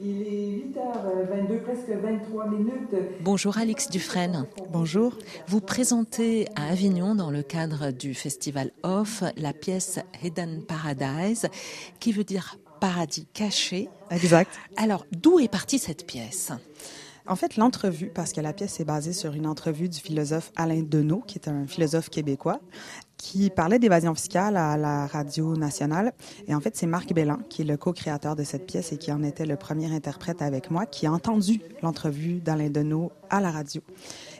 Il est 8h22, presque 23 minutes. Bonjour Alix Dufresne. Bonjour. Vous présentez à Avignon, dans le cadre du festival OFF, la pièce Hidden Paradise, qui veut dire paradis caché. Exact. Alors, d'où est partie cette pièce ? En fait, l'entrevue, parce que la pièce est basée sur une entrevue du philosophe Alain Deneault, qui est un philosophe québécois, qui parlait d'évasion fiscale à la radio nationale. Et en fait, c'est Marc Bellin, qui est le co-créateur de cette pièce et qui en était le premier interprète avec moi, qui a entendu l'entrevue d'Alain Deneault à la radio.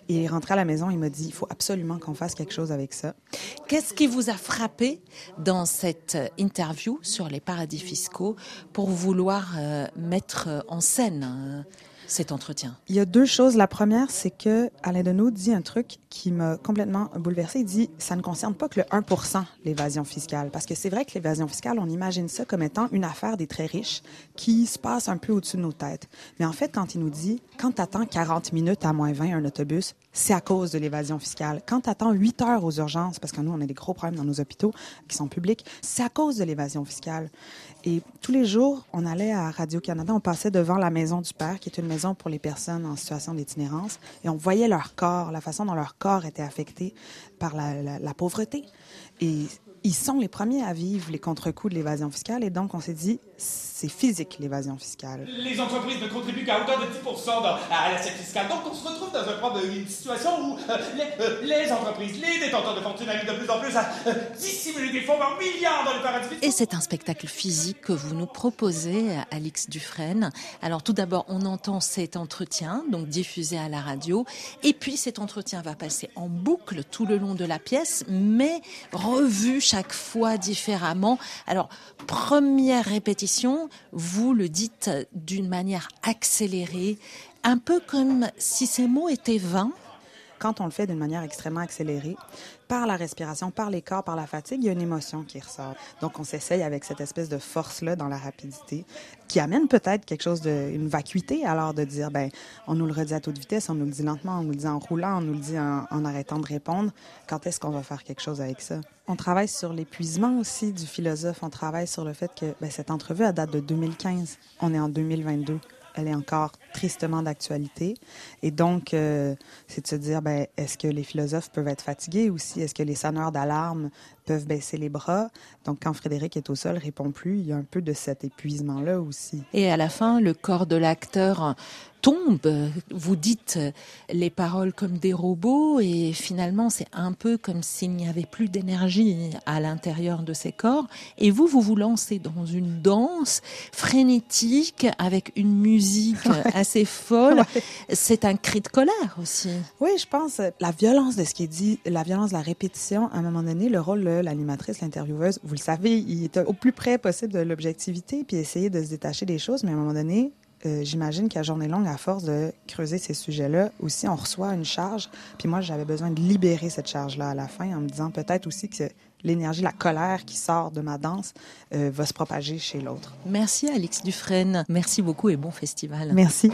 Et il est rentré à la maison, il m'a dit, il faut absolument qu'on fasse quelque chose avec ça. Qu'est-ce qui vous a frappé dans cette interview sur les paradis fiscaux pour vouloir mettre en scène cet entretien? Il y a deux choses. La première, c'est que Alain Deneault dit un truc qui m'a complètement bouleversée. Il dit, ça ne concerne pas que le 1%, l'évasion fiscale. Parce que c'est vrai que l'évasion fiscale, on imagine ça comme étant une affaire des très riches qui se passe un peu au-dessus de nos têtes. Mais en fait, quand il nous dit, quand t'attends 40 minutes à moins 20 un autobus, c'est à cause de l'évasion fiscale. Quand t'attends 8 heures aux urgences, parce que nous, on a des gros problèmes dans nos hôpitaux qui sont publics, c'est à cause de l'évasion fiscale. Et tous les jours, on allait à Radio Canada, on passait devant la maison du père, qui est une maison pour les personnes en situation d'itinérance, et on voyait leur corps, la façon dont leur corps était affecté par la pauvreté. Et ils sont les premiers à vivre les contre-coups de l'évasion fiscale, et donc on s'est dit, c'est physique, l'évasion fiscale. Les entreprises ne contribuent qu'à hauteur de 10% à l'assiette fiscale. Donc on se retrouve dans une situation où les entreprises, les détenteurs de fortune arrivent de plus en plus à dissimuler des fonds par milliards dans les paradis fiscaux. Et c'est un spectacle physique que vous nous proposez, Alix Dufresne. Alors tout d'abord, on entend cet entretien, donc diffusé à la radio, et puis cet entretien va passer en boucle tout le long de la pièce, mais revu chaque fois différemment. Alors, première répétition, vous le dites d'une manière accélérée, un peu comme si ces mots étaient vains. Quand on le fait d'une manière extrêmement accélérée, par la respiration, par les corps, par la fatigue, il y a une émotion qui ressort. Donc, on s'essaye avec cette espèce de force-là dans la rapidité, qui amène peut-être quelque chose une vacuité, alors de dire, ben, on nous le redit à toute vitesse, on nous le dit lentement, on nous le dit en roulant, on nous le dit en arrêtant de répondre. Quand est-ce qu'on va faire quelque chose avec ça? On travaille sur l'épuisement aussi du philosophe. On travaille sur le fait que, ben, cette entrevue, elle date de 2015. On est en 2022. Elle est encore tristement d'actualité. Et donc, c'est de se dire, ben, est-ce que les philosophes peuvent être fatigués aussi? Est-ce que les sonneurs d'alarme peuvent baisser les bras? Donc, quand Frédéric est au sol, ne répond plus, il y a un peu de cet épuisement-là aussi. Et à la fin, le corps de l'acteur tombe. Vous dites les paroles comme des robots et finalement, c'est un peu comme s'il n'y avait plus d'énergie à l'intérieur de ces corps. Et vous lancez dans une danse frénétique avec une musique assez folle. Ouais. C'est un cri de colère aussi. Oui, je pense. La violence de ce qui est dit, la violence de la répétition, à un moment donné, le rôle de l'animatrice, l'intervieweuse, vous le savez, il est au plus près possible de l'objectivité puis essayer de se détacher des choses, mais à un moment donné, j'imagine qu'à journée longue, à force de creuser ces sujets-là, aussi on reçoit une charge. Puis moi, j'avais besoin de libérer cette charge-là à la fin en me disant peut-être aussi que l'énergie, la colère qui sort de ma danse va se propager chez l'autre. Merci Alix Dufresne. Merci beaucoup et bon festival. Merci.